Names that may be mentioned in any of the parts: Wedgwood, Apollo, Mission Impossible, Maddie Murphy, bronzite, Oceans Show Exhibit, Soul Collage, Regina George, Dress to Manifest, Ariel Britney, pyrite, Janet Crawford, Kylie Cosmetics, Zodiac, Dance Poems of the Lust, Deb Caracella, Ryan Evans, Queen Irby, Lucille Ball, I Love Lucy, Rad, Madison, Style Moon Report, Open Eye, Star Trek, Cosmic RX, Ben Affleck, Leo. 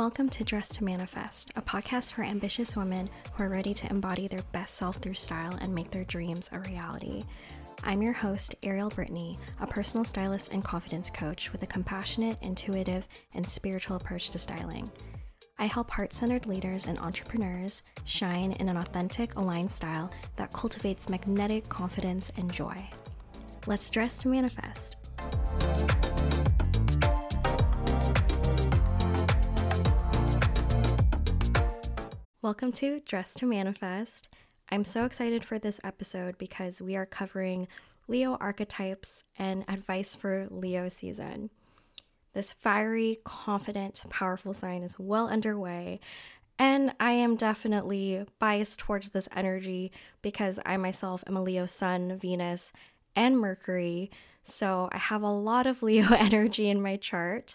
Welcome to Dress to Manifest, a podcast for ambitious women who are ready to embody their best self through style and make their dreams a reality. I'm your host, Ariel Britney, a personal stylist and confidence coach with a compassionate, intuitive, and spiritual approach to styling. I help heart-centered leaders and entrepreneurs shine in an authentic, aligned style that cultivates magnetic confidence and joy. Let's dress to manifest. Welcome to Dress to Manifest. I'm so excited for this episode because we are covering Leo archetypes and advice for Leo season. This fiery, confident, powerful sign is well underway, and I am definitely biased towards this energy because I myself am a Leo sun, Venus, and Mercury, so I have a lot of Leo energy in my chart,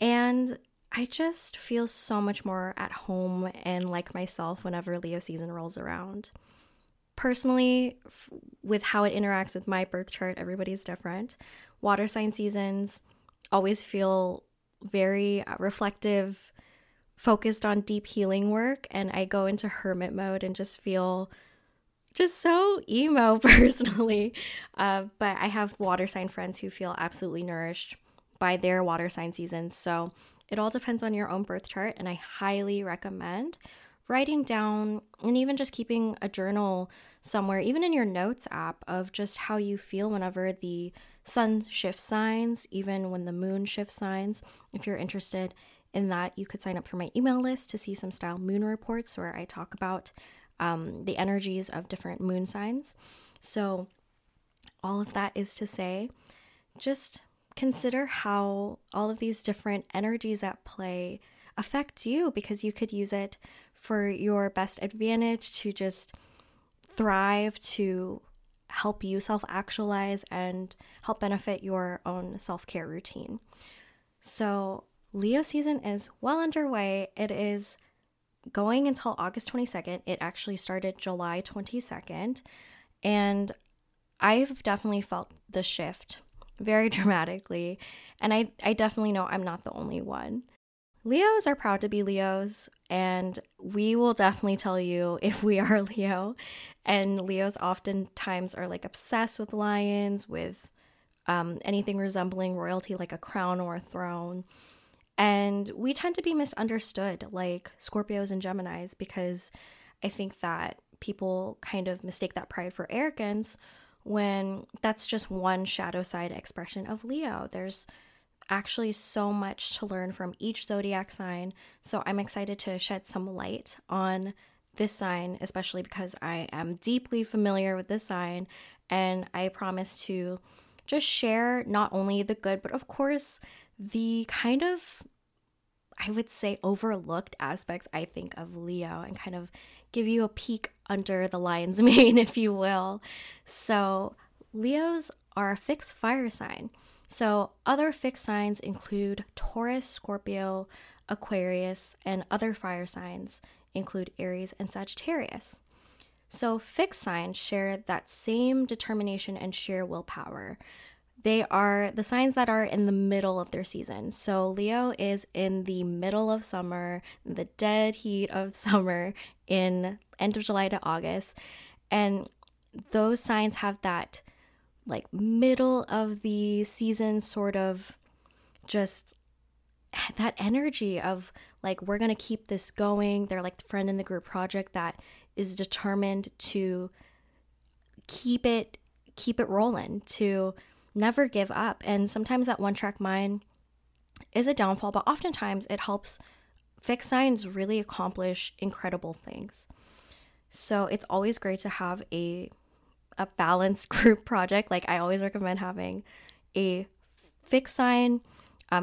and I just feel so much more at home and like myself whenever Leo season rolls around. Personally, with how it interacts with my birth chart, everybody's different. Water sign seasons always feel very reflective, focused on deep healing work, and I go into hermit mode and just feel just so emo personally. But I have water sign friends who feel absolutely nourished by their water sign seasons, so it all depends on your own birth chart, and I highly recommend writing down and even just keeping a journal somewhere, even in your notes app, of just how you feel whenever the sun shifts signs, even when the moon shifts signs. If you're interested in that, you could sign up for my email list to see some Style Moon Reports where I talk about the energies of different moon signs. So all of that is to say, just consider how all of these different energies at play affect you, because you could use it for your best advantage to just thrive, to help you self-actualize and help benefit your own self-care routine. So Leo season is well underway. It is going until August 22nd. It actually started July 22nd, and I've definitely felt the shift very dramatically, and I definitely know I'm not the only one. Leos are proud to be Leos, and we will definitely tell you if we are Leo, and Leos oftentimes are like obsessed with lions, with anything resembling royalty, like a crown or a throne, and we tend to be misunderstood like Scorpios and Geminis, because I think that people kind of mistake that pride for arrogance, when that's just one shadow side expression of Leo. There's actually so much to learn from each zodiac sign, so I'm excited to shed some light on this sign, especially because I am deeply familiar with this sign, and I promise to just share not only the good, but of course the kind of, I would say, overlooked aspects, I think, of Leo, and kind of give you a peek under the lion's mane, if you will. So Leos are a fixed fire sign. So other fixed signs include Taurus, Scorpio, Aquarius, and other fire signs include Aries and Sagittarius. So fixed signs share that same determination and sheer willpower. They are the signs that are in the middle of their season. So Leo is in the middle of summer, the dead heat of summer, in end of July to August. And those signs have that like middle of the season sort of just that energy of like, we're going to keep this going. They're like the friend in the group project that is determined to keep it rolling, to never give up. And sometimes that one-track mind is a downfall, but oftentimes it helps fixed signs really accomplish incredible things. So it's always great to have a balanced group project. Like, I always recommend having a fixed sign,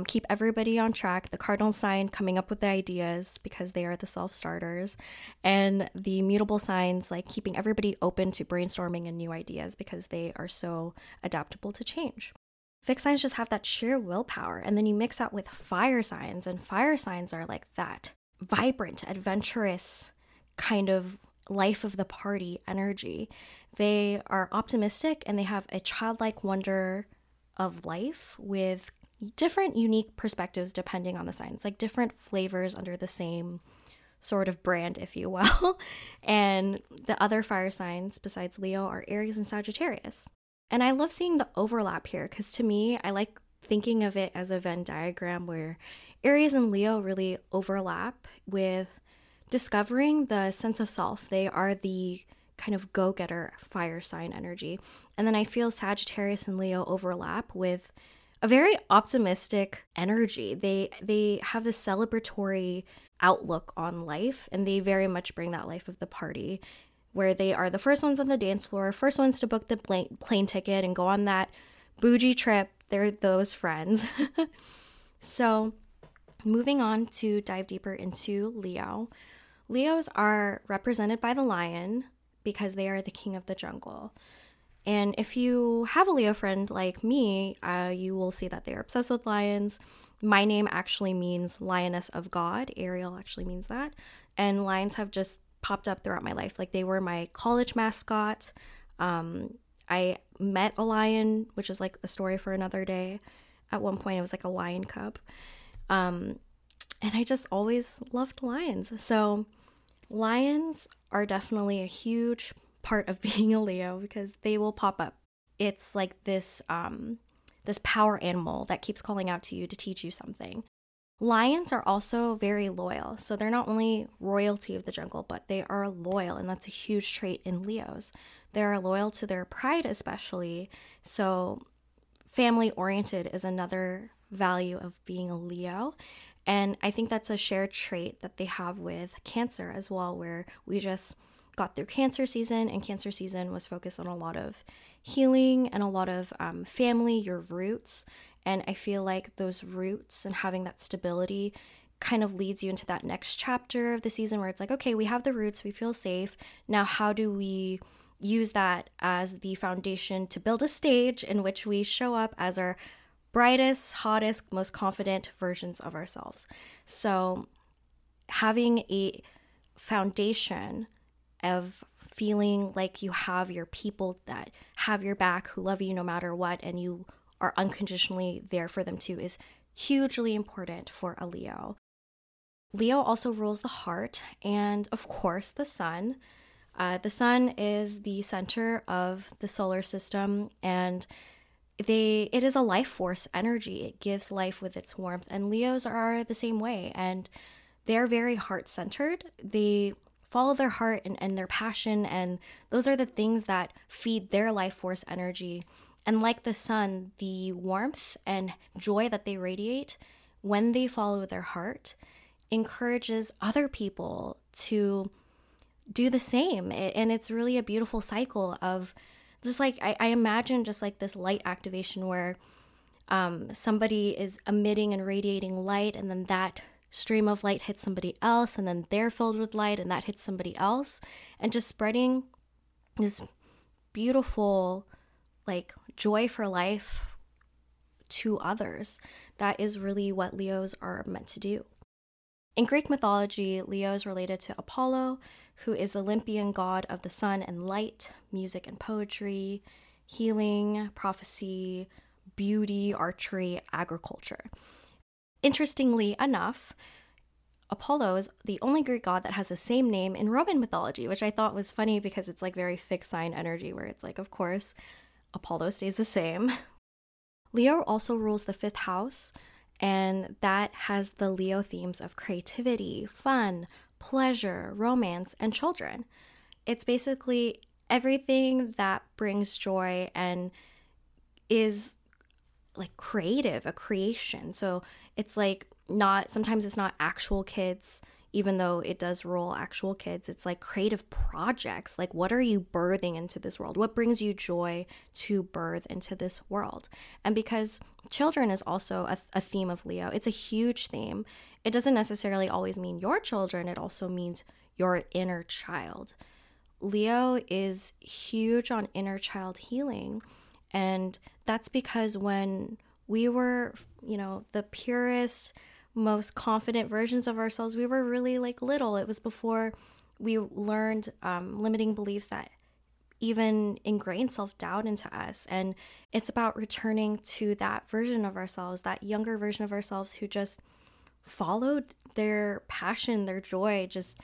keep everybody on track, the cardinal sign coming up with the ideas because they are the self-starters, and the mutable signs like keeping everybody open to brainstorming and new ideas because they are so adaptable to change. Fixed signs just have that sheer willpower, and then you mix that with fire signs, and fire signs are like that vibrant, adventurous kind of life of the party energy. They are optimistic, and they have a childlike wonder of life with different unique perspectives depending on the sign. It's like different flavors under the same sort of brand, if you will. And the other fire signs besides Leo are Aries and Sagittarius. And I love seeing the overlap here because to me, I like thinking of it as a Venn diagram where Aries and Leo really overlap with discovering the sense of self. They are the kind of go-getter fire sign energy. And then I feel Sagittarius and Leo overlap with a very optimistic energy. They have this celebratory outlook on life, and they very much bring that life of the party where they are the first ones on the dance floor, first ones to book the plane ticket and go on that bougie trip. They're those friends. So moving on to dive deeper into Leo. Leos are represented by the lion because they are the king of the jungle. And if you have a Leo friend like me, you will see that they are obsessed with lions. My name actually means Lioness of God. Ariel actually means that. And lions have just popped up throughout my life. Like, they were my college mascot. I met a lion, which is like a story for another day. At one point, it was like a lion cub. And I just always loved lions. So lions are definitely a huge part of being a Leo because they will pop up. It's like this power animal that keeps calling out to you to teach you something. Lions are also very loyal. So they're not only royalty of the jungle, but they are loyal. And that's a huge trait in Leos. They are loyal to their pride, especially. So family-oriented is another value of being a Leo. And I think that's a shared trait that they have with Cancer as well, where we just got through Cancer season, and Cancer season was focused on a lot of healing and a lot of family, your roots. And I feel like those roots and having that stability kind of leads you into that next chapter of the season where it's like, okay, we have the roots, we feel safe. Now, how do we use that as the foundation to build a stage in which we show up as our brightest, hottest, most confident versions of ourselves? So having a foundation of feeling like you have your people that have your back, who love you no matter what, and you are unconditionally there for them too, is hugely important for a Leo. Leo also rules the heart and, of course, the sun. The sun is the center of the solar system, and it is a life force energy. It gives life with its warmth, and Leos are the same way, and they're very heart-centered. They follow their heart and their passion, and those are the things that feed their life force energy. And like the sun, the warmth and joy that they radiate when they follow their heart encourages other people to do the same. And it's really a beautiful cycle of just like, I imagine just like this light activation where somebody is emitting and radiating light, and then that stream of light hits somebody else, and then they're filled with light, and that hits somebody else, and just spreading this beautiful like joy for life to others. That is really what Leos are meant to do. In Greek mythology, Leo is related to Apollo, who is the Olympian god of the sun and light, music and poetry, healing, prophecy, beauty, archery, agriculture. Interestingly enough, Apollo is the only Greek god that has the same name in Roman mythology, which I thought was funny because it's like very fixed sign energy where it's like, of course, Apollo stays the same. Leo also rules the 5th house, and that has the Leo themes of creativity, fun, pleasure, romance, and children. It's basically everything that brings joy and is like creative, a creation. So it's like not, sometimes it's not actual kids, even though it does rule actual kids. It's like creative projects. Like, what are you birthing into this world? What brings you joy to birth into this world? And because children is also a theme of Leo, it's a huge theme. It doesn't necessarily always mean your children. It also means your inner child. Leo is huge on inner child healing. And that's because when we were, you know, the purest, most confident versions of ourselves, we were really like little. It was before we learned limiting beliefs that even ingrain self-doubt into us. And it's about returning to that version of ourselves, that younger version of ourselves who just followed their passion, their joy, just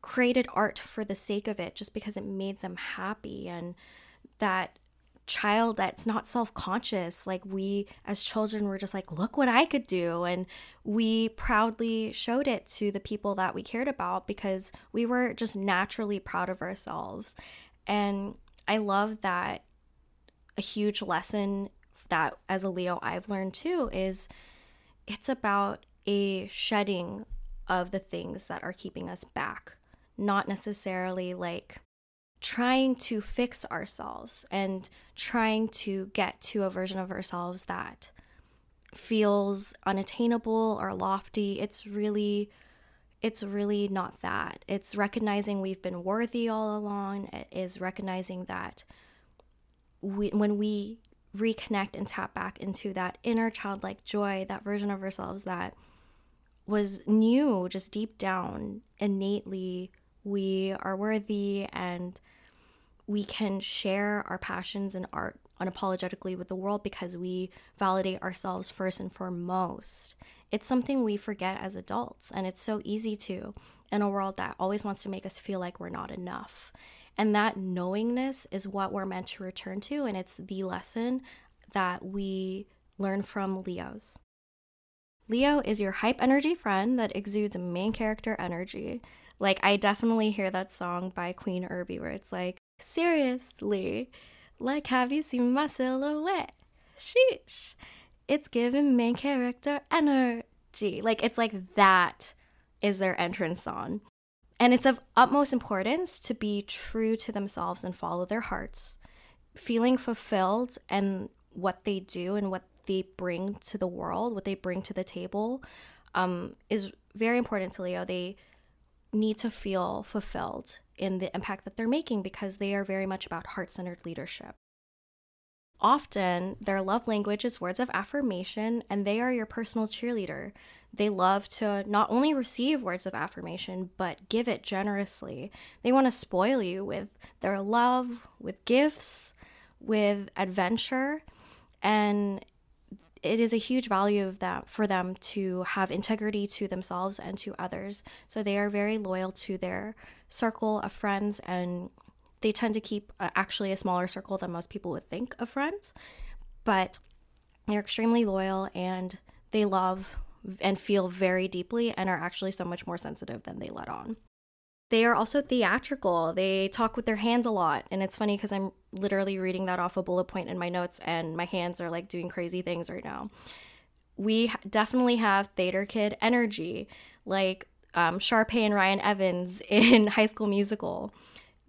created art for the sake of it, just because it made them happy. And that child that's not self-conscious, like we as children were just like, look what I could do, and we proudly showed it to the people that we cared about because we were just naturally proud of ourselves. And I love that. A huge lesson that as a Leo I've learned too is it's about a shedding of the things that are keeping us back, not necessarily like trying to fix ourselves and trying to get to a version of ourselves that feels unattainable or lofty. It's really not that. It's recognizing we've been worthy all along. It is recognizing that when we reconnect and tap back into that inner childlike joy, that version of ourselves that was new, just deep down, innately, we are worthy, and we can share our passions and art unapologetically with the world because we validate ourselves first and foremost. It's something we forget as adults, and it's so easy to in a world that always wants to make us feel like we're not enough. And that knowingness is what we're meant to return to, and it's the lesson that we learn from Leos. Leo is your hype energy friend that exudes main character energy. Like, I definitely hear that song by Queen Irby where it's like, seriously, like, have you seen my silhouette? Sheesh. It's giving main character energy. Like, it's like that is their entrance song. And it's of utmost importance to be true to themselves and follow their hearts, feeling fulfilled in what they do and what they bring to the world, what they bring to the table, is very important to Leo. They need to feel fulfilled in the impact that they're making because they are very much about heart-centered leadership. Often, their love language is words of affirmation, and they are your personal cheerleader. They love to not only receive words of affirmation, but give it generously. They want to spoil you with their love, with gifts, with adventure, and it is a huge value of them, for them to have integrity to themselves and to others. So they are very loyal to their circle of friends, and they tend to keep actually a smaller circle than most people would think of friends. But they're extremely loyal, and they love and feel very deeply and are actually so much more sensitive than they let on. They are also theatrical. They talk with their hands a lot. And it's funny because I'm literally reading that off a bullet point in my notes and my hands are like doing crazy things right now. We definitely have theater kid energy, like Sharpay and Ryan Evans in High School Musical.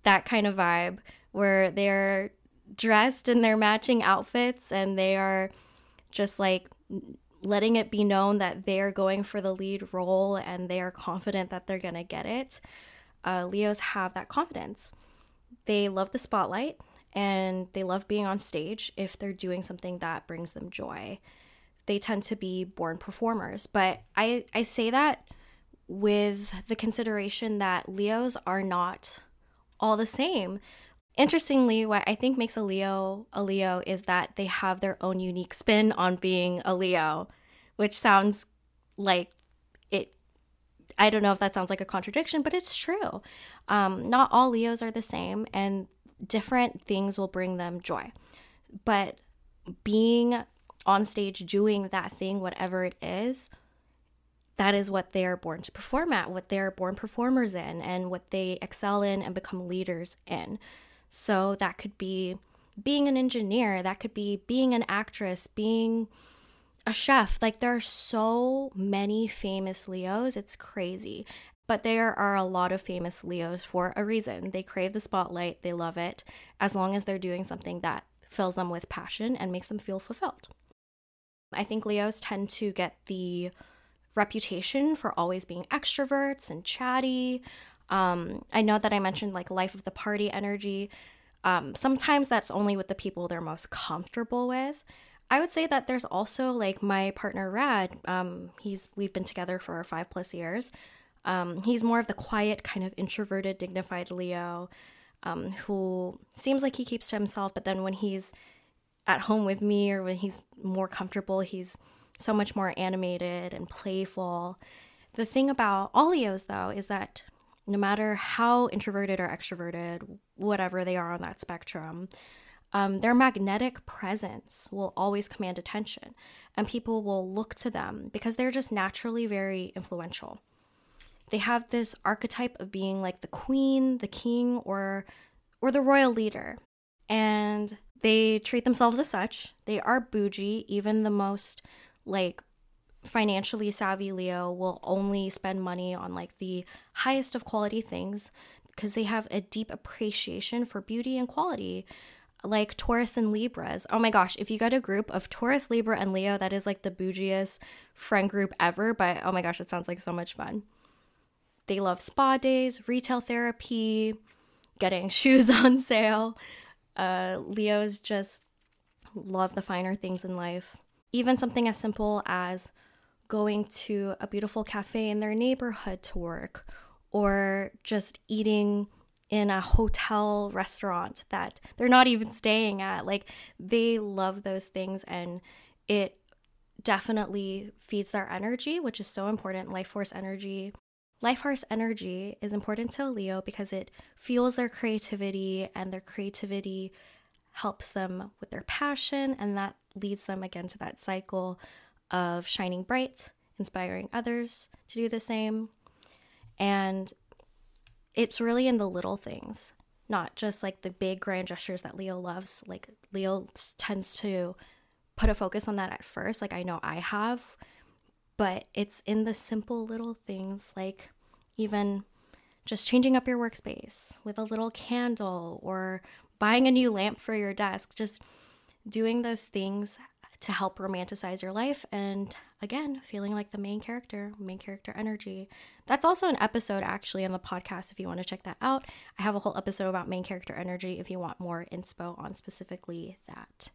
That kind of vibe where they're dressed in their matching outfits and they are just like letting it be known that they are going for the lead role and they are confident that they're going to get it. Leos have that confidence. They love the spotlight and they love being on stage if they're doing something that brings them joy. They tend to be born performers, but I say that with the consideration that Leos are not all the same. Interestingly, what I think makes a Leo is that they have their own unique spin on being a Leo, which sounds like I don't know if that sounds like a contradiction, but it's true. Not all Leos are the same, and different things will bring them joy. But being on stage, doing that thing, whatever it is, that is what they are born to perform at, what they are born performers in, and what they excel in and become leaders in. So that could be being an engineer, that could be being an actress, being a chef. Like, there are so many famous Leos, it's crazy. But there are a lot of famous Leos for a reason. They crave the spotlight, they love it, as long as they're doing something that fills them with passion and makes them feel fulfilled. I think Leos tend to get the reputation for always being extroverts and chatty. I know that I mentioned like life of the party energy. Sometimes that's only with the people they're most comfortable with. I would say that there's also like my partner Rad. We've been together for 5+ years. He's more of the quiet, kind of introverted, dignified Leo. who seems like he keeps to himself, but then when he's at home with me or when he's more comfortable, he's so much more animated and playful. The thing about all Leos, though, is that no matter how introverted or extroverted, whatever they are on that spectrum, their magnetic presence will always command attention, and people will look to them because they're just naturally very influential. They have this archetype of being like the queen, the king, or the royal leader, and they treat themselves as such. They are bougie. Even the most like financially savvy Leo will only spend money on like the highest of quality things because they have a deep appreciation for beauty and quality, like Taurus and Libras. Oh my gosh, if you got a group of Taurus, Libra, and Leo, that is like the bougiest friend group ever, but oh my gosh, it sounds like so much fun. They love spa days, retail therapy, getting shoes on sale. Leos just love the finer things in life. Even something as simple as going to a beautiful cafe in their neighborhood to work, or just eating in a hotel restaurant that they're not even staying at. Like, they love those things, and it definitely feeds their energy, which is so important. Life force energy. Life force energy is important to Leo because it fuels their creativity, and their creativity helps them with their passion, and that leads them again to that cycle of shining bright, inspiring others to do the same. And it's really in the little things, not just like the big grand gestures that Leo loves. Like, Leo tends to put a focus on that at first, like I know I have, but it's in the simple little things, like even just changing up your workspace with a little candle or buying a new lamp for your desk, just doing those things to help romanticize your life. And again, feeling like the main character energy. That's also an episode actually on the podcast if you want to check that out. I have a whole episode about main character energy if you want more inspo on specifically that.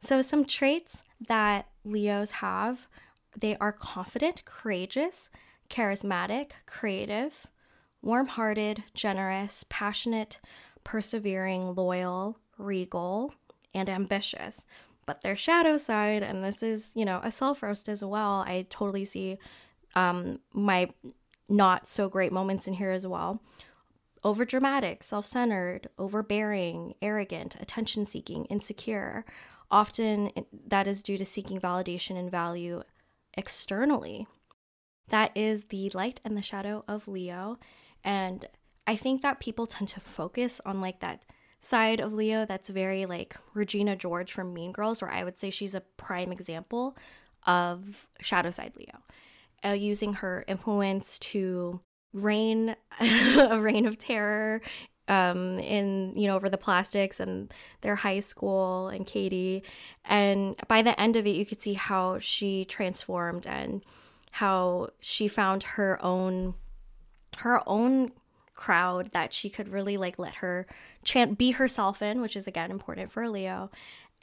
So some traits that Leos have, they are confident, courageous, charismatic, creative, warm-hearted, generous, passionate, persevering, loyal, regal, and ambitious. But their shadow side, and this is, you know, a self-roast as well, I totally see my not so great moments in here as well. Overdramatic, self-centered, overbearing, arrogant, attention-seeking, insecure. Often that is due to seeking validation and value externally. That is the light and the shadow of Leo. And I think that people tend to focus on like that side of Leo that's very like Regina George from Mean Girls, where I would say she's a prime example of shadow side Leo, using her influence to reign a reign of terror in, you know, over the Plastics and their high school and Katie. And by the end of it, you could see how she transformed and how she found her own crowd that she could really like let her be herself in, which is again important for Leo,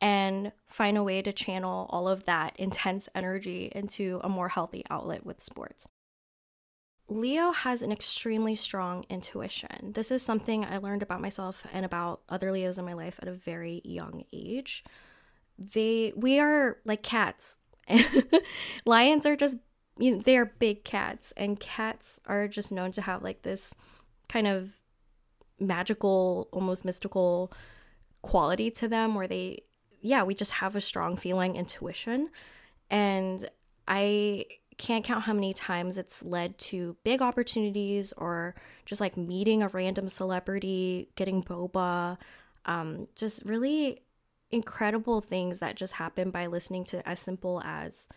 and find a way to channel all of that intense energy into a more healthy outlet with sports. Leo has an extremely strong intuition. This is something I learned about myself and about other Leos in my life at a very young age. We are like cats. Lions are just, you know, they are big cats, and cats are just known to have like this kind of magical, almost mystical quality to them where we just have a strong feeling, intuition. And I can't count how many times it's led to big opportunities or just like meeting a random celebrity, getting boba, just really incredible things that just happen by listening to as simple as,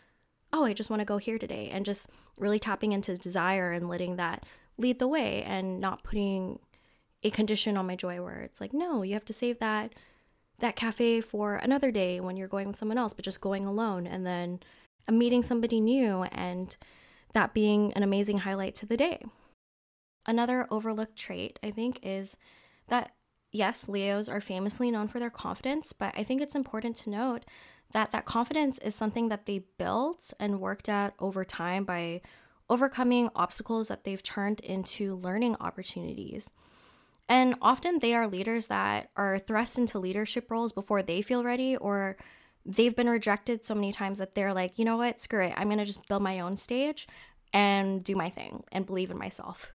oh, I just want to go here today, and just really tapping into desire and letting that lead the way and not putting a condition on my joy where it's like, no, you have to save that cafe for another day when you're going with someone else, but just going alone and then meeting somebody new and that being an amazing highlight to the day. Another overlooked trait, I think, is that, yes, Leos are famously known for their confidence, but I think it's important to note that that confidence is something that they built and worked at over time by overcoming obstacles that they've turned into learning opportunities. And often they are leaders that are thrust into leadership roles before they feel ready, or they've been rejected so many times that they're like, you know what, screw it, I'm going to just build my own stage and do my thing and believe in myself.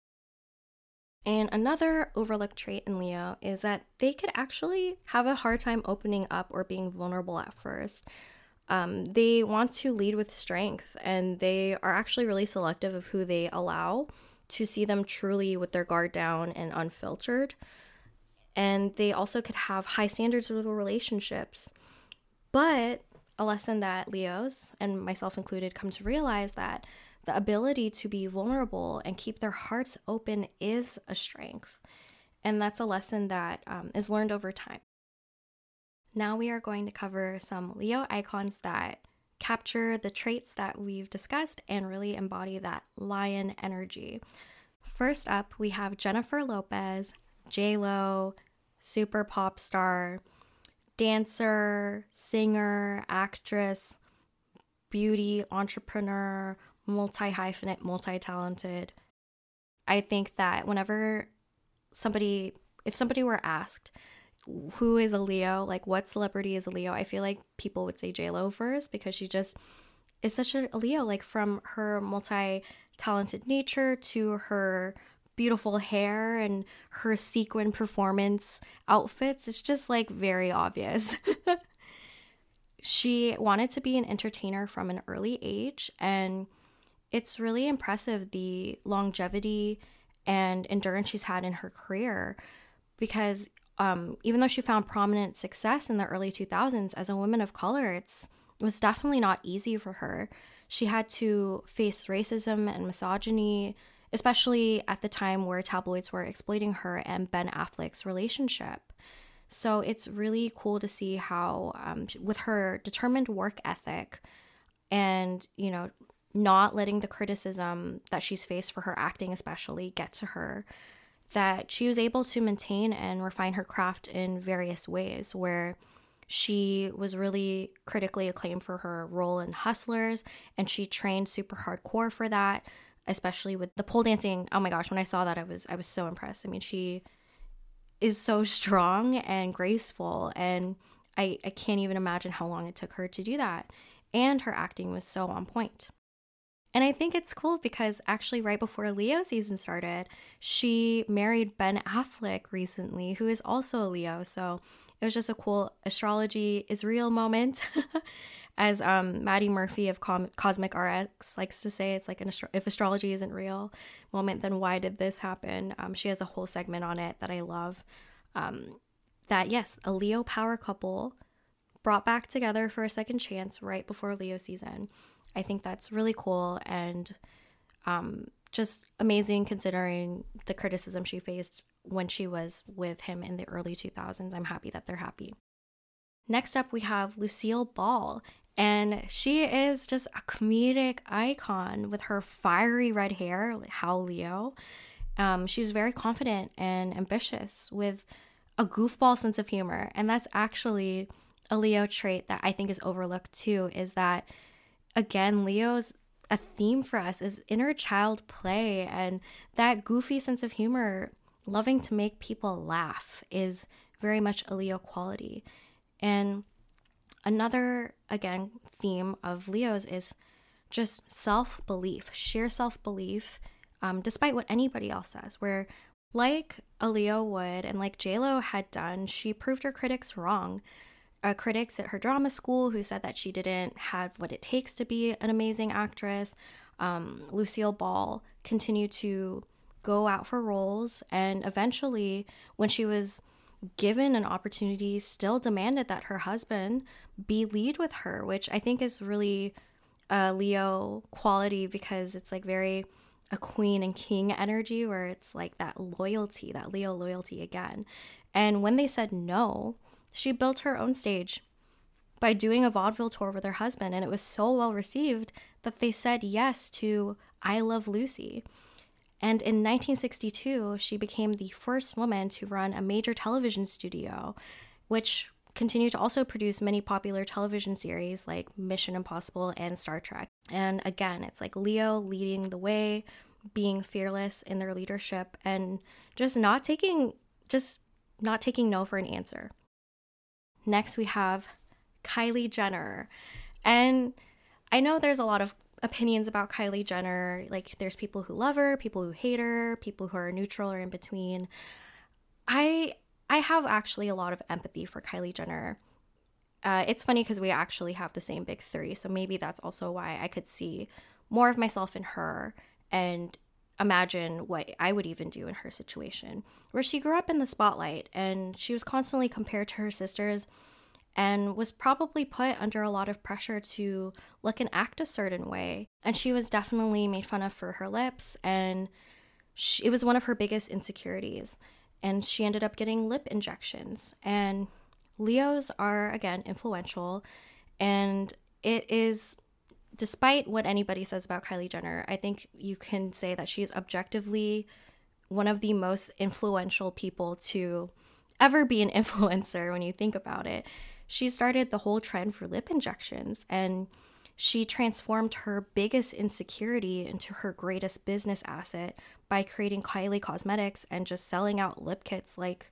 And another overlooked trait in Leo is that they could actually have a hard time opening up or being vulnerable at first. They want to lead with strength, and they are actually really selective of who they allow to see them truly with their guard down and unfiltered. And they also could have high standards of relationships. But a lesson that Leos, and myself included, come to realize that the ability to be vulnerable and keep their hearts open is a strength. And that's a lesson that is learned over time. Now we are going to cover some Leo icons that capture the traits that we've discussed and really embody that lion energy. First up, we have Jennifer Lopez, J-Lo, super pop star, dancer, singer, actress, beauty, entrepreneur, multi-hyphenate, multi-talented. I think that whenever if somebody were asked, who is a Leo, like what celebrity is a Leo, I feel like people would say J-Lo first, because she just is such a Leo, like from her multi-talented nature to her beautiful hair and her sequin performance outfits. It's just like very obvious. She wanted to be an entertainer from an early age, and it's really impressive the longevity and endurance she's had in her career, because even though she found prominent success in the early 2000s as a woman of color, it was definitely not easy for her. She had to face racism and misogyny, especially at the time where tabloids were exploiting her and Ben Affleck's relationship. So it's really cool to see how with her determined work ethic and, you know, not letting the criticism that she's faced for her acting especially get to her, that she was able to maintain and refine her craft in various ways, where she was really critically acclaimed for her role in Hustlers, and she trained super hardcore for that, especially with the pole dancing. Oh my gosh, when I saw that, I was so impressed. I mean, she is so strong and graceful, and I can't even imagine how long it took her to do that. And her acting was so on point. And I think it's cool because actually right before Leo season started, she married Ben Affleck recently, who is also a Leo. So it was just a cool astrology is real moment. As Maddie Murphy of Cosmic RX likes to say, it's like if astrology isn't real moment, then why did this happen? She has a whole segment on it that I love. That, yes, a Leo power couple brought back together for a second chance right before Leo season. I think that's really cool and just amazing considering the criticism she faced when she was with him in the early 2000s. I'm happy that they're happy. Next up, we have Lucille Ball. And she is just a comedic icon with her fiery red hair, how Leo. She's very confident and ambitious with a goofball sense of humor. And that's actually a Leo trait that I think is overlooked too, is that, again, Leo's a theme for us is inner child play. And that goofy sense of humor, loving to make people laugh, is very much a Leo quality. And another, again, theme of Leo's is just self-belief, sheer self-belief, despite what anybody else says, where like a Leo would and like J-Lo had done, she proved her critics wrong. Critics at her drama school who said that she didn't have what it takes to be an amazing actress. Lucille Ball continued to go out for roles, and eventually when she was given an opportunity, still demanded that her husband be lead with her, which I think is really a Leo quality, because it's like very a queen and king energy, where it's like that loyalty, that Leo loyalty again. And when they said no, she built her own stage by doing a vaudeville tour with her husband, and it was so well received that they said yes to I Love Lucy. And in 1962, she became the first woman to run a major television studio, which continued to also produce many popular television series like Mission Impossible and Star Trek. And again, it's like Leo leading the way, being fearless in their leadership, and just not taking just not taking no for an answer. Next, we have Kylie Jenner. And I know there's a lot of opinions about Kylie Jenner. Like, there's people who love her, people who hate her, people who are neutral or in between. I have actually a lot of empathy for Kylie Jenner. It's funny because we actually have the same big three, so maybe that's also why I could see more of myself in her and imagine what I would even do in her situation, where she grew up in the spotlight and she was constantly compared to her sisters and was probably put under a lot of pressure to look and act a certain way. And she was definitely made fun of for her lips, and it was one of her biggest insecurities. And she ended up getting lip injections. And Leos are, again, influential. And it is, despite what anybody says about Kylie Jenner, I think you can say that she's objectively one of the most influential people to ever be an influencer when you think about it. She started the whole trend for lip injections, and she transformed her biggest insecurity into her greatest business asset by creating Kylie Cosmetics and just selling out lip kits like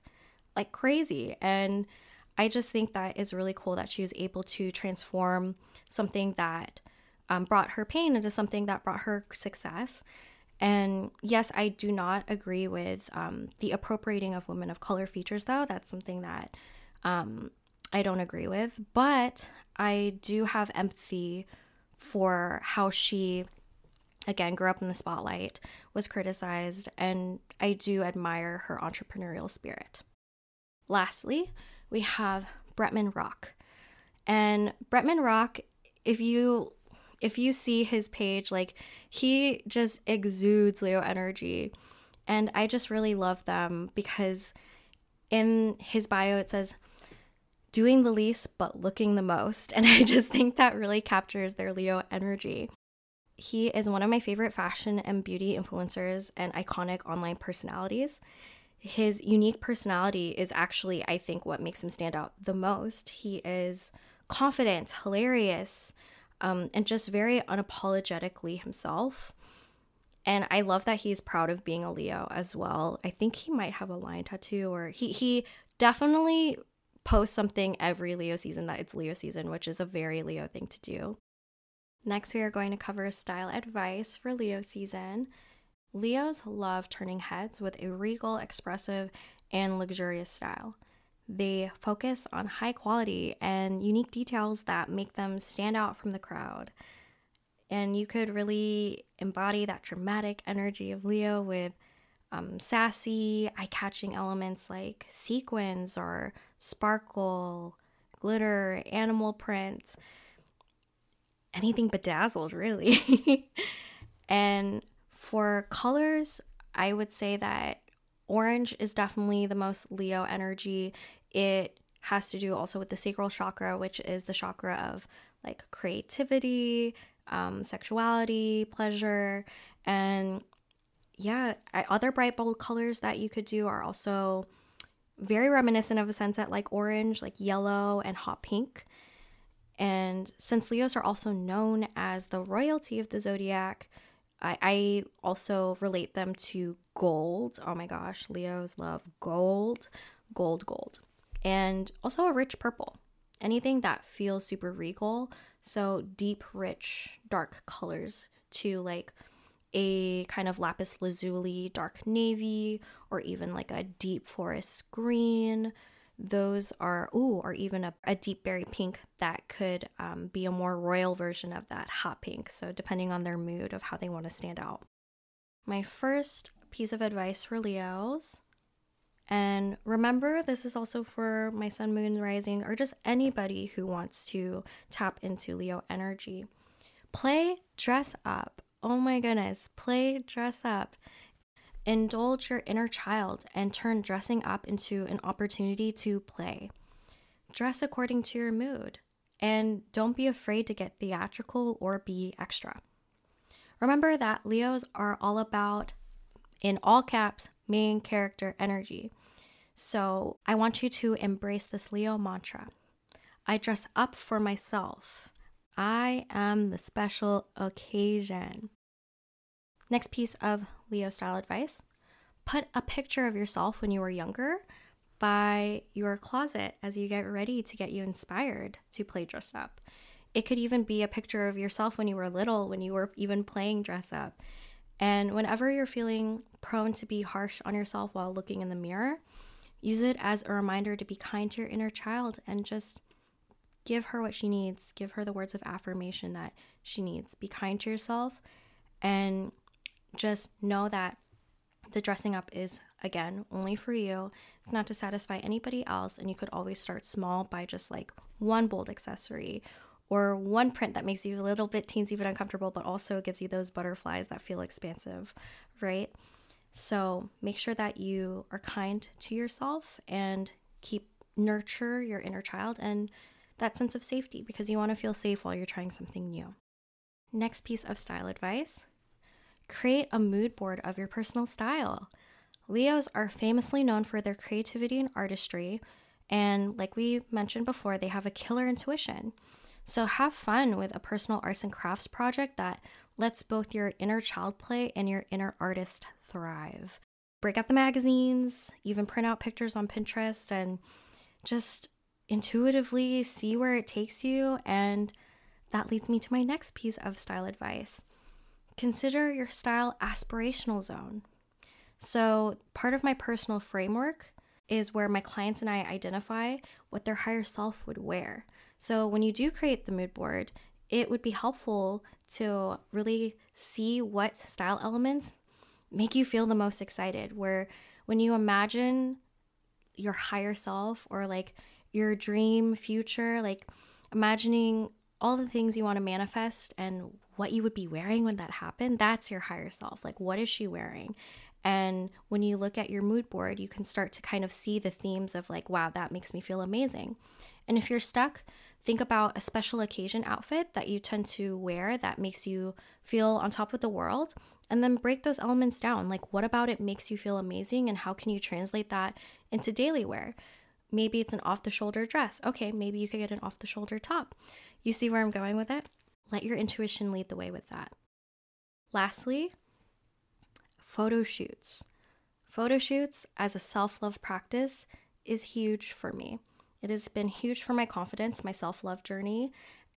crazy. And I just think that is really cool that she was able to transform something that brought her pain into something that brought her success. And yes, I do not agree with the appropriating of women of color features, though. That's something that I don't agree with, but I do have empathy for how she, again, grew up in the spotlight, was criticized, and I do admire her entrepreneurial spirit. Lastly, we have Bretman Rock. And Bretman Rock, if you see his page, like, he just exudes Leo energy, and I just really love them because in his bio it says, doing the least but looking the most, and I just think that really captures their Leo energy. He is one of my favorite fashion and beauty influencers and iconic online personalities. His unique personality is actually, I think, what makes him stand out the most. He is confident, hilarious, and just very unapologetically himself. And I love that he's proud of being a Leo as well. I think he might have a lion tattoo, or he definitely posts something every Leo season that it's Leo season, which is a very Leo thing to do. Next, we are going to cover style advice for Leo season. Leos love turning heads with a regal, expressive, and luxurious style. They focus on high quality and unique details that make them stand out from the crowd. And you could really embody that dramatic energy of Leo with sassy, eye-catching elements like sequins or sparkle, glitter, animal prints, anything bedazzled, really. And for colors, I would say that orange is definitely the most Leo energy. It has to do also with the sacral chakra, which is the chakra of like creativity, sexuality, pleasure. And yeah, other bright, bold colors that you could do are also very reminiscent of a sunset, like orange, like yellow, and hot pink. And since Leos are also known as the royalty of the zodiac, I also relate them to gold. Oh my gosh, Leos love gold. And also a rich purple. Anything that feels super regal. So deep, rich, dark colors to like a kind of lapis lazuli, dark navy, or even like a deep forest green. Those are, or even a deep berry pink that could be a more royal version of that hot pink. So depending on their mood of how they want to stand out. My first piece of advice for Leos, and remember this is also for my sun, moon, rising, or just anybody who wants to tap into Leo energy, play dress up. Oh my goodness, play dress up. Indulge your inner child and turn dressing up into an opportunity to play. Dress according to your mood, and don't be afraid to get theatrical or be extra. Remember that Leos are all about, in all caps, main character energy. So I want you to embrace this Leo mantra. I dress up for myself. I am the special occasion. Next piece of Leo style advice, Put a picture of yourself when you were younger by your closet as you get ready to get you inspired to play dress up. It could even be a picture of yourself when you were little, when you were even playing dress up. And whenever you're feeling prone to be harsh on yourself while looking in the mirror, use it as a reminder to be kind to your inner child and just give her what she needs. Give her the words of affirmation that she needs. Be kind to yourself and just know that the dressing up is, again, only for you. It's not to satisfy anybody else, and you could always start small by just like one bold accessory or one print that makes you a little bit teensy but uncomfortable, but also gives you those butterflies that feel expansive, right? So make sure that you are kind to yourself and nurture your inner child and that sense of safety, because you want to feel safe while you're trying something new. Next piece of style advice: create a mood board of your personal style. Leos are famously known for their creativity and artistry, and like we mentioned before, they have a killer intuition. So have fun with a personal arts and crafts project that lets both your inner child play and your inner artist thrive. Break out the magazines, even print out pictures on Pinterest, and just intuitively see where it takes you. And that leads me to my next piece of style advice. Consider your style aspirational zone. So part of my personal framework is where my clients and I identify what their higher self would wear. So when you do create the mood board, it would be helpful to really see what style elements make you feel the most excited, where when you imagine your higher self or like your dream future, like imagining all the things you want to manifest and what you would be wearing when that happened, that's your higher self. Like, what is she wearing? And when you look at your mood board, you can start to kind of see the themes of like, wow, that makes me feel amazing. And if you're stuck, think about a special occasion outfit that you tend to wear that makes you feel on top of the world, and then break those elements down. Like, what about it makes you feel amazing, and how can you translate that into daily wear? Maybe it's an off-the-shoulder dress. Okay, maybe you could get an off-the-shoulder top. You see where I'm going with it? Let your intuition lead the way with that. Lastly, photo shoots. Photo shoots as a self-love practice is huge for me. It has been huge for my confidence, my self-love journey.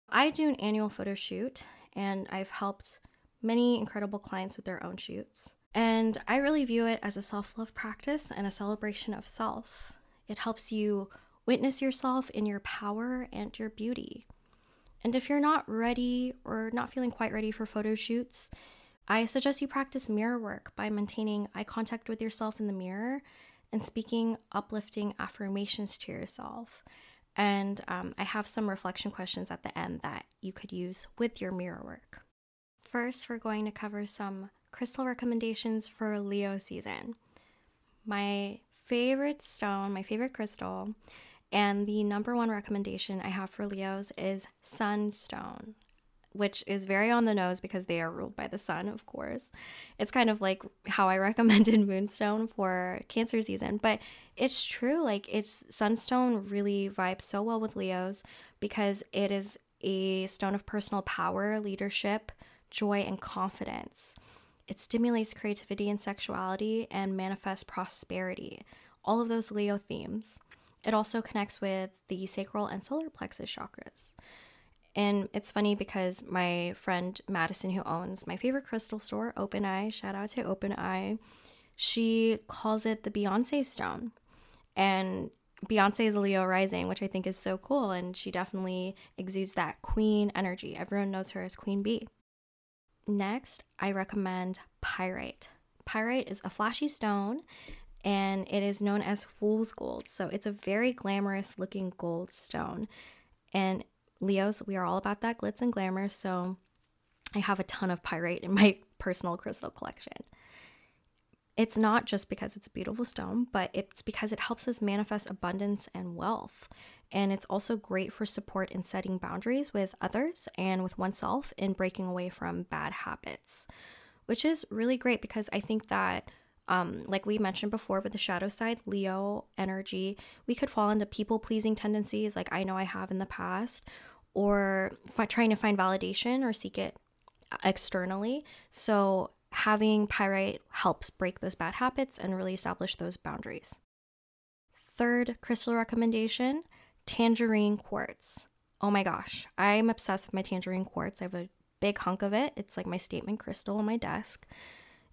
I do an annual photo shoot, and I've helped many incredible clients with their own shoots. And I really view it as a self-love practice and a celebration of self. It helps you witness yourself in your power and your beauty. And if you're not ready or not feeling quite ready for photo shoots, I suggest you practice mirror work by maintaining eye contact with yourself in the mirror and speaking uplifting affirmations to yourself. And I have some reflection questions at the end that you could use with your mirror work. First, we're going to cover some crystal recommendations for Leo season. My favorite stone, my favorite crystal, and the number one recommendation I have for Leos is sunstone, which is very on the nose because they are ruled by the sun, of course. It's kind of like how I recommended moonstone for Cancer season, but it's true. Like, it's sunstone really vibes so well with Leos because it is a stone of personal power, leadership, joy, and confidence. It stimulates creativity and sexuality and manifests prosperity. All of those Leo themes. It also connects with the sacral and solar plexus chakras. And it's funny because my friend Madison, who owns my favorite crystal store, Open Eye, shout out to Open Eye, she calls it the Beyoncé stone. And Beyoncé is a Leo rising, which I think is so cool. And she definitely exudes that queen energy. Everyone knows her as Queen Bee. Next, I recommend pyrite. Pyrite is a flashy stone, and it is known as fool's gold. So it's a very glamorous looking gold stone. And Leos, we are all about that glitz and glamour, so I have a ton of pyrite in my personal crystal collection. It's not just because it's a beautiful stone, but it's because it helps us manifest abundance and wealth. And it's also great for support in setting boundaries with others and with oneself in breaking away from bad habits, which is really great because I think that like we mentioned before with the shadow side, Leo energy, we could fall into people-pleasing tendencies like I know I have in the past, or trying to find validation or seek it externally. So having pyrite helps break those bad habits and really establish those boundaries. Third crystal recommendation, tangerine quartz. Oh my gosh, I'm obsessed with my tangerine quartz. I have a big hunk of it. It's like my statement crystal on my desk.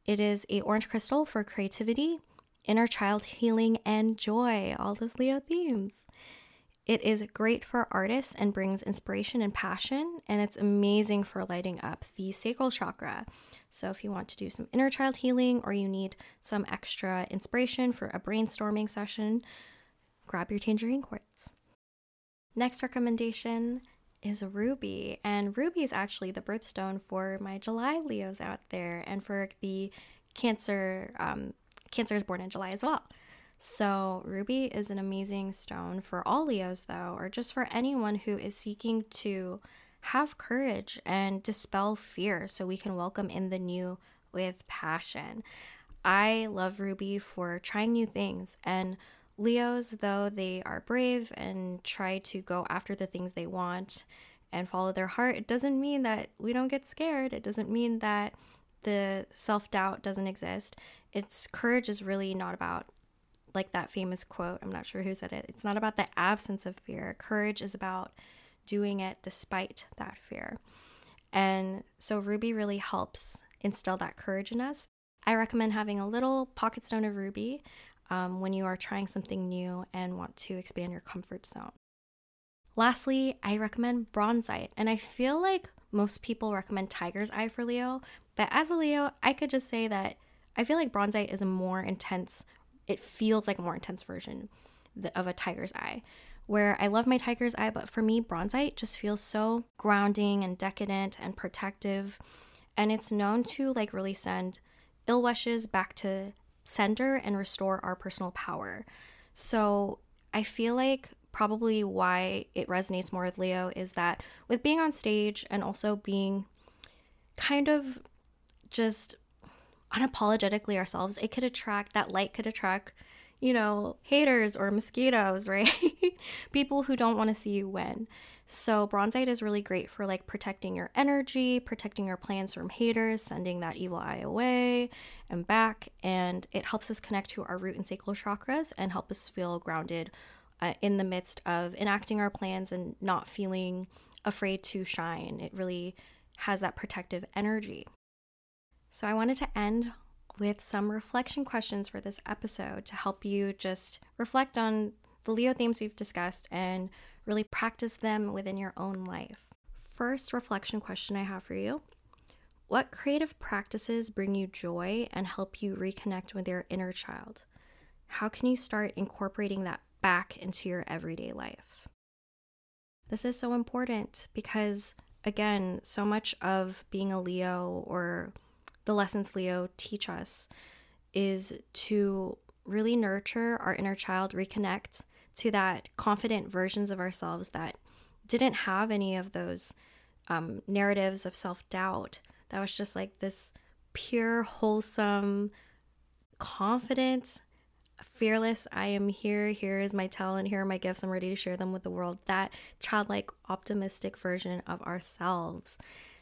It is an orange crystal for creativity, inner child healing, and joy, all those Leo themes. It is great for artists and brings inspiration and passion, and it's amazing for lighting up the sacral chakra. So if you want to do some inner child healing or you need some extra inspiration for a brainstorming session, grab your tangerine quartz. Next recommendation is ruby, and ruby is actually the birthstone for my July Leos out there and for the Cancer. Cancer is born in July as well. So ruby is an amazing stone for all Leos, though, or just for anyone who is seeking to have courage and dispel fear so we can welcome in the new with passion. I love ruby for trying new things, and Leos, though they are brave and try to go after the things they want and follow their heart, it doesn't mean that we don't get scared. It doesn't mean that the self-doubt doesn't exist. It's courage is really not about, like that famous quote, I'm not sure who said it, it's not about the absence of fear. Courage is about doing it despite that fear. And so ruby really helps instill that courage in us. I recommend having a little pocket stone of ruby when you are trying something new and want to expand your comfort zone. Lastly, I recommend bronzite, and I feel like most people recommend tiger's eye for Leo, but as a Leo, I could just say that I feel like bronzite is a more intense, it feels like a more intense version of a tiger's eye, where I love my tiger's eye, but for me, bronzite just feels so grounding and decadent and protective, and it's known to like really send ill wishes back to sender and restore our personal power. So I feel like probably why it resonates more with Leo is that with being on stage and also being kind of just unapologetically ourselves, it could attract, that light could attract, you know, haters or mosquitoes, right? People who don't want to see you win. So bronzite is really great for like protecting your energy, protecting your plans from haters, sending that evil eye away and back. And it helps us connect to our root and sacral chakras and help us feel grounded in the midst of enacting our plans and not feeling afraid to shine. It really has that protective energy. So I wanted to end with some reflection questions for this episode to help you just reflect on the Leo themes we've discussed and really practice them within your own life. First reflection question I have for you: what creative practices bring you joy and help you reconnect with your inner child? How can you start incorporating that back into your everyday life? This is so important because, again, so much of being a Leo or the lessons Leo teach us is to really nurture our inner child, reconnect to that confident versions of ourselves that didn't have any of those narratives of self-doubt, that was just like this pure, wholesome, confident, fearless, I am here, here is my talent, here are my gifts, I'm ready to share them with the world, that childlike, optimistic version of ourselves.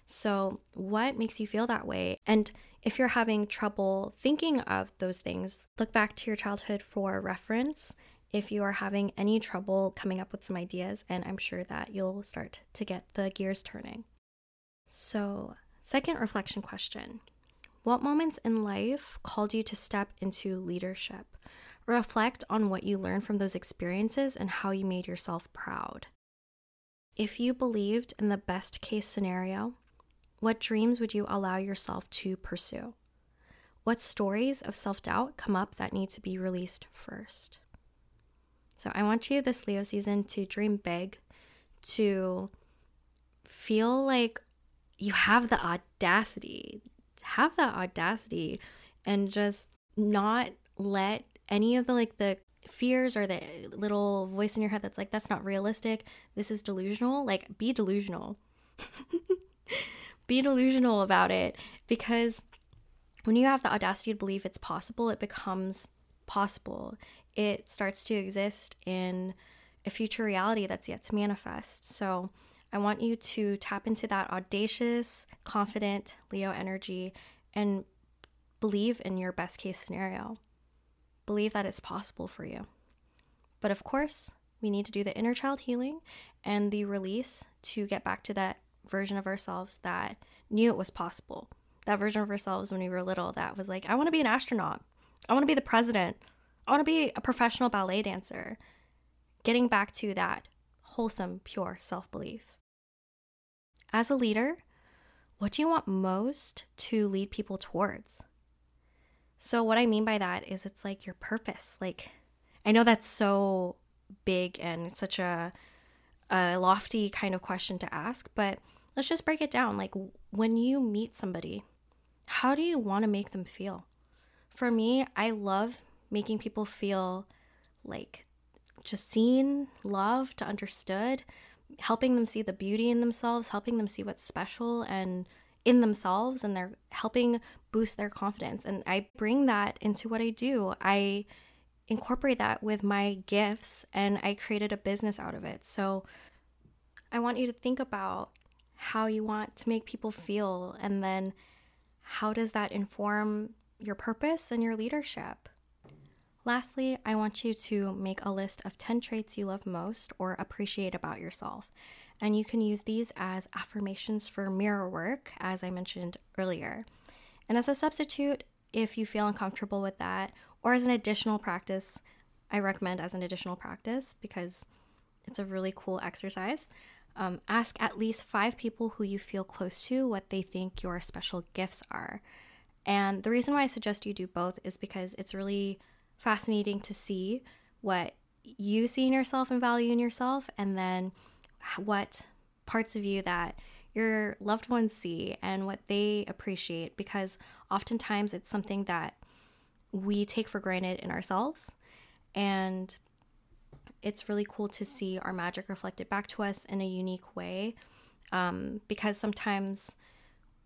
So what makes you feel that way? And if you're having trouble thinking of those things, look back to your childhood for reference. If you are having any trouble coming up with some ideas, and I'm sure that you'll start to get the gears turning. So, second reflection question: what moments in life called you to step into leadership? Reflect on what you learned from those experiences and how you made yourself proud. If you believed in the best case scenario, what dreams would you allow yourself to pursue? What stories of self-doubt come up that need to be released first? So I want you this Leo season to dream big, to feel like you have the audacity, and just not let any of the like the fears or the little voice in your head that's like, that's not realistic, this is delusional. Like, be delusional. Be delusional about it, because when you have the audacity to believe it's possible, it becomes possible. It starts to exist in a future reality that's yet to manifest. So I want you to tap into that audacious, confident Leo energy and Believe in your best case scenario. Believe that it's possible for you. But of course, we need to do the inner child healing and the release to get back to that version of ourselves that knew it was possible. That version of ourselves when we were little that was like, I want to be an astronaut. I want to be the president. I want to be a professional ballet dancer. Getting back to that wholesome, pure self-belief. As a leader, what do you want most to lead people towards? So what I mean by that is it's like your purpose. Like, I know that's so big and such a lofty kind of question to ask, but let's just break it down. Like, when you meet somebody, how do you want to make them feel? For me, I love making people feel like just seen, loved, understood, helping them see the beauty in themselves, helping them see what's special and in themselves, and they're helping boost their confidence. And I bring that into what I do. I incorporate that with my gifts, and I created a business out of it. So I want you to think about how you want to make people feel, and then how does that inform your purpose and your leadership? Lastly, I want you to make a list of 10 traits you love most or appreciate about yourself. And you can use these as affirmations for mirror work, as I mentioned earlier. And as a substitute, if you feel uncomfortable with that, or as an additional practice, I recommend as an additional practice because it's a really cool exercise. Ask at least 5 people who you feel close to what they think your special gifts are. And the reason why I suggest you do both is because it's really fascinating to see what you see in yourself and value in yourself, and then what parts of you that your loved ones see and what they appreciate, because oftentimes it's something that we take for granted in ourselves, and it's really cool to see our magic reflected back to us in a unique way, because sometimes,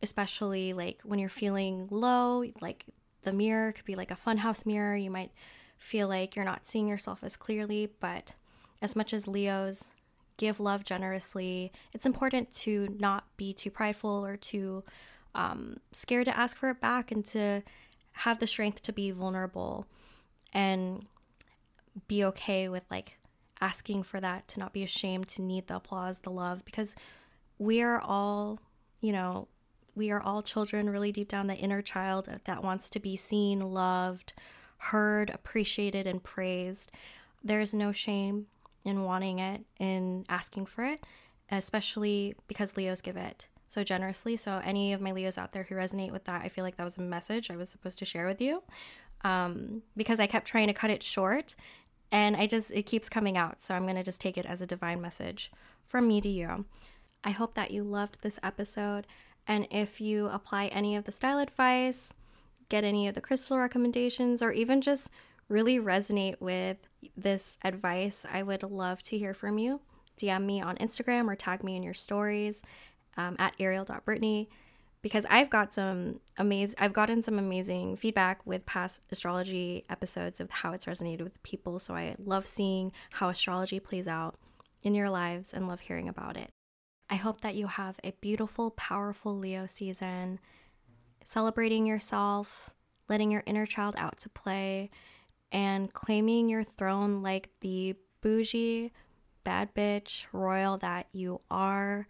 especially like when you're feeling low, like the mirror could be like a funhouse mirror. You might feel like you're not seeing yourself as clearly, but as much as Leos give love generously, it's important to not be too prideful or too scared to ask for it back, and to have the strength to be vulnerable and be okay with like asking for that, to not be ashamed to need the applause, the love, because we are all, we are all children really deep down, the inner child that wants to be seen, loved, heard, appreciated, and praised. There's no shame in wanting it, in asking for it, especially because Leos give it so generously. So any of my Leos out there who resonate with that, I feel like that was a message I was supposed to share with you, because I kept trying to cut it short, and it keeps coming out. So I'm going to just take it as a divine message from me to you. I hope that you loved this episode. And if you apply any of the style advice, get any of the crystal recommendations, or even just really resonate with this advice, I would love to hear from you. DM me on Instagram or tag me in your stories at ariel.britney, because I've gotten some amazing feedback with past astrology episodes of how it's resonated with people. So I love seeing how astrology plays out in your lives and love hearing about it. I hope that you have a beautiful, powerful Leo season, celebrating yourself, letting your inner child out to play, and claiming your throne like the bougie, bad bitch, royal that you are,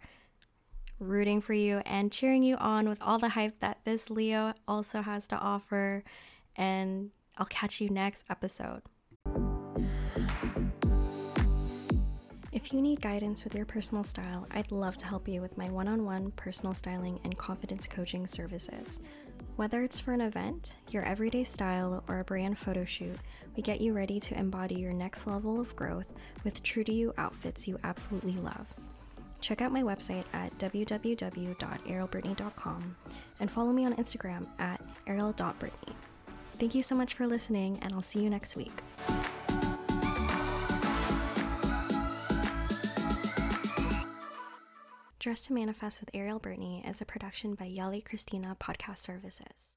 rooting for you and cheering you on with all the hype that this Leo also has to offer. And I'll catch you next episode. If you need guidance with your personal style, I'd love to help you with my one-on-one personal styling and confidence coaching services. Whether it's for an event, your everyday style, or a brand photo shoot, we get you ready to embody your next level of growth with true-to-you outfits you absolutely love. Check out my website at www.arielbritney.com and follow me on Instagram at ariel.britney. Thank you so much for listening, and I'll see you next week. Dress to Manifest with Ariel Britney is a production by Yali Christina Podcast Services.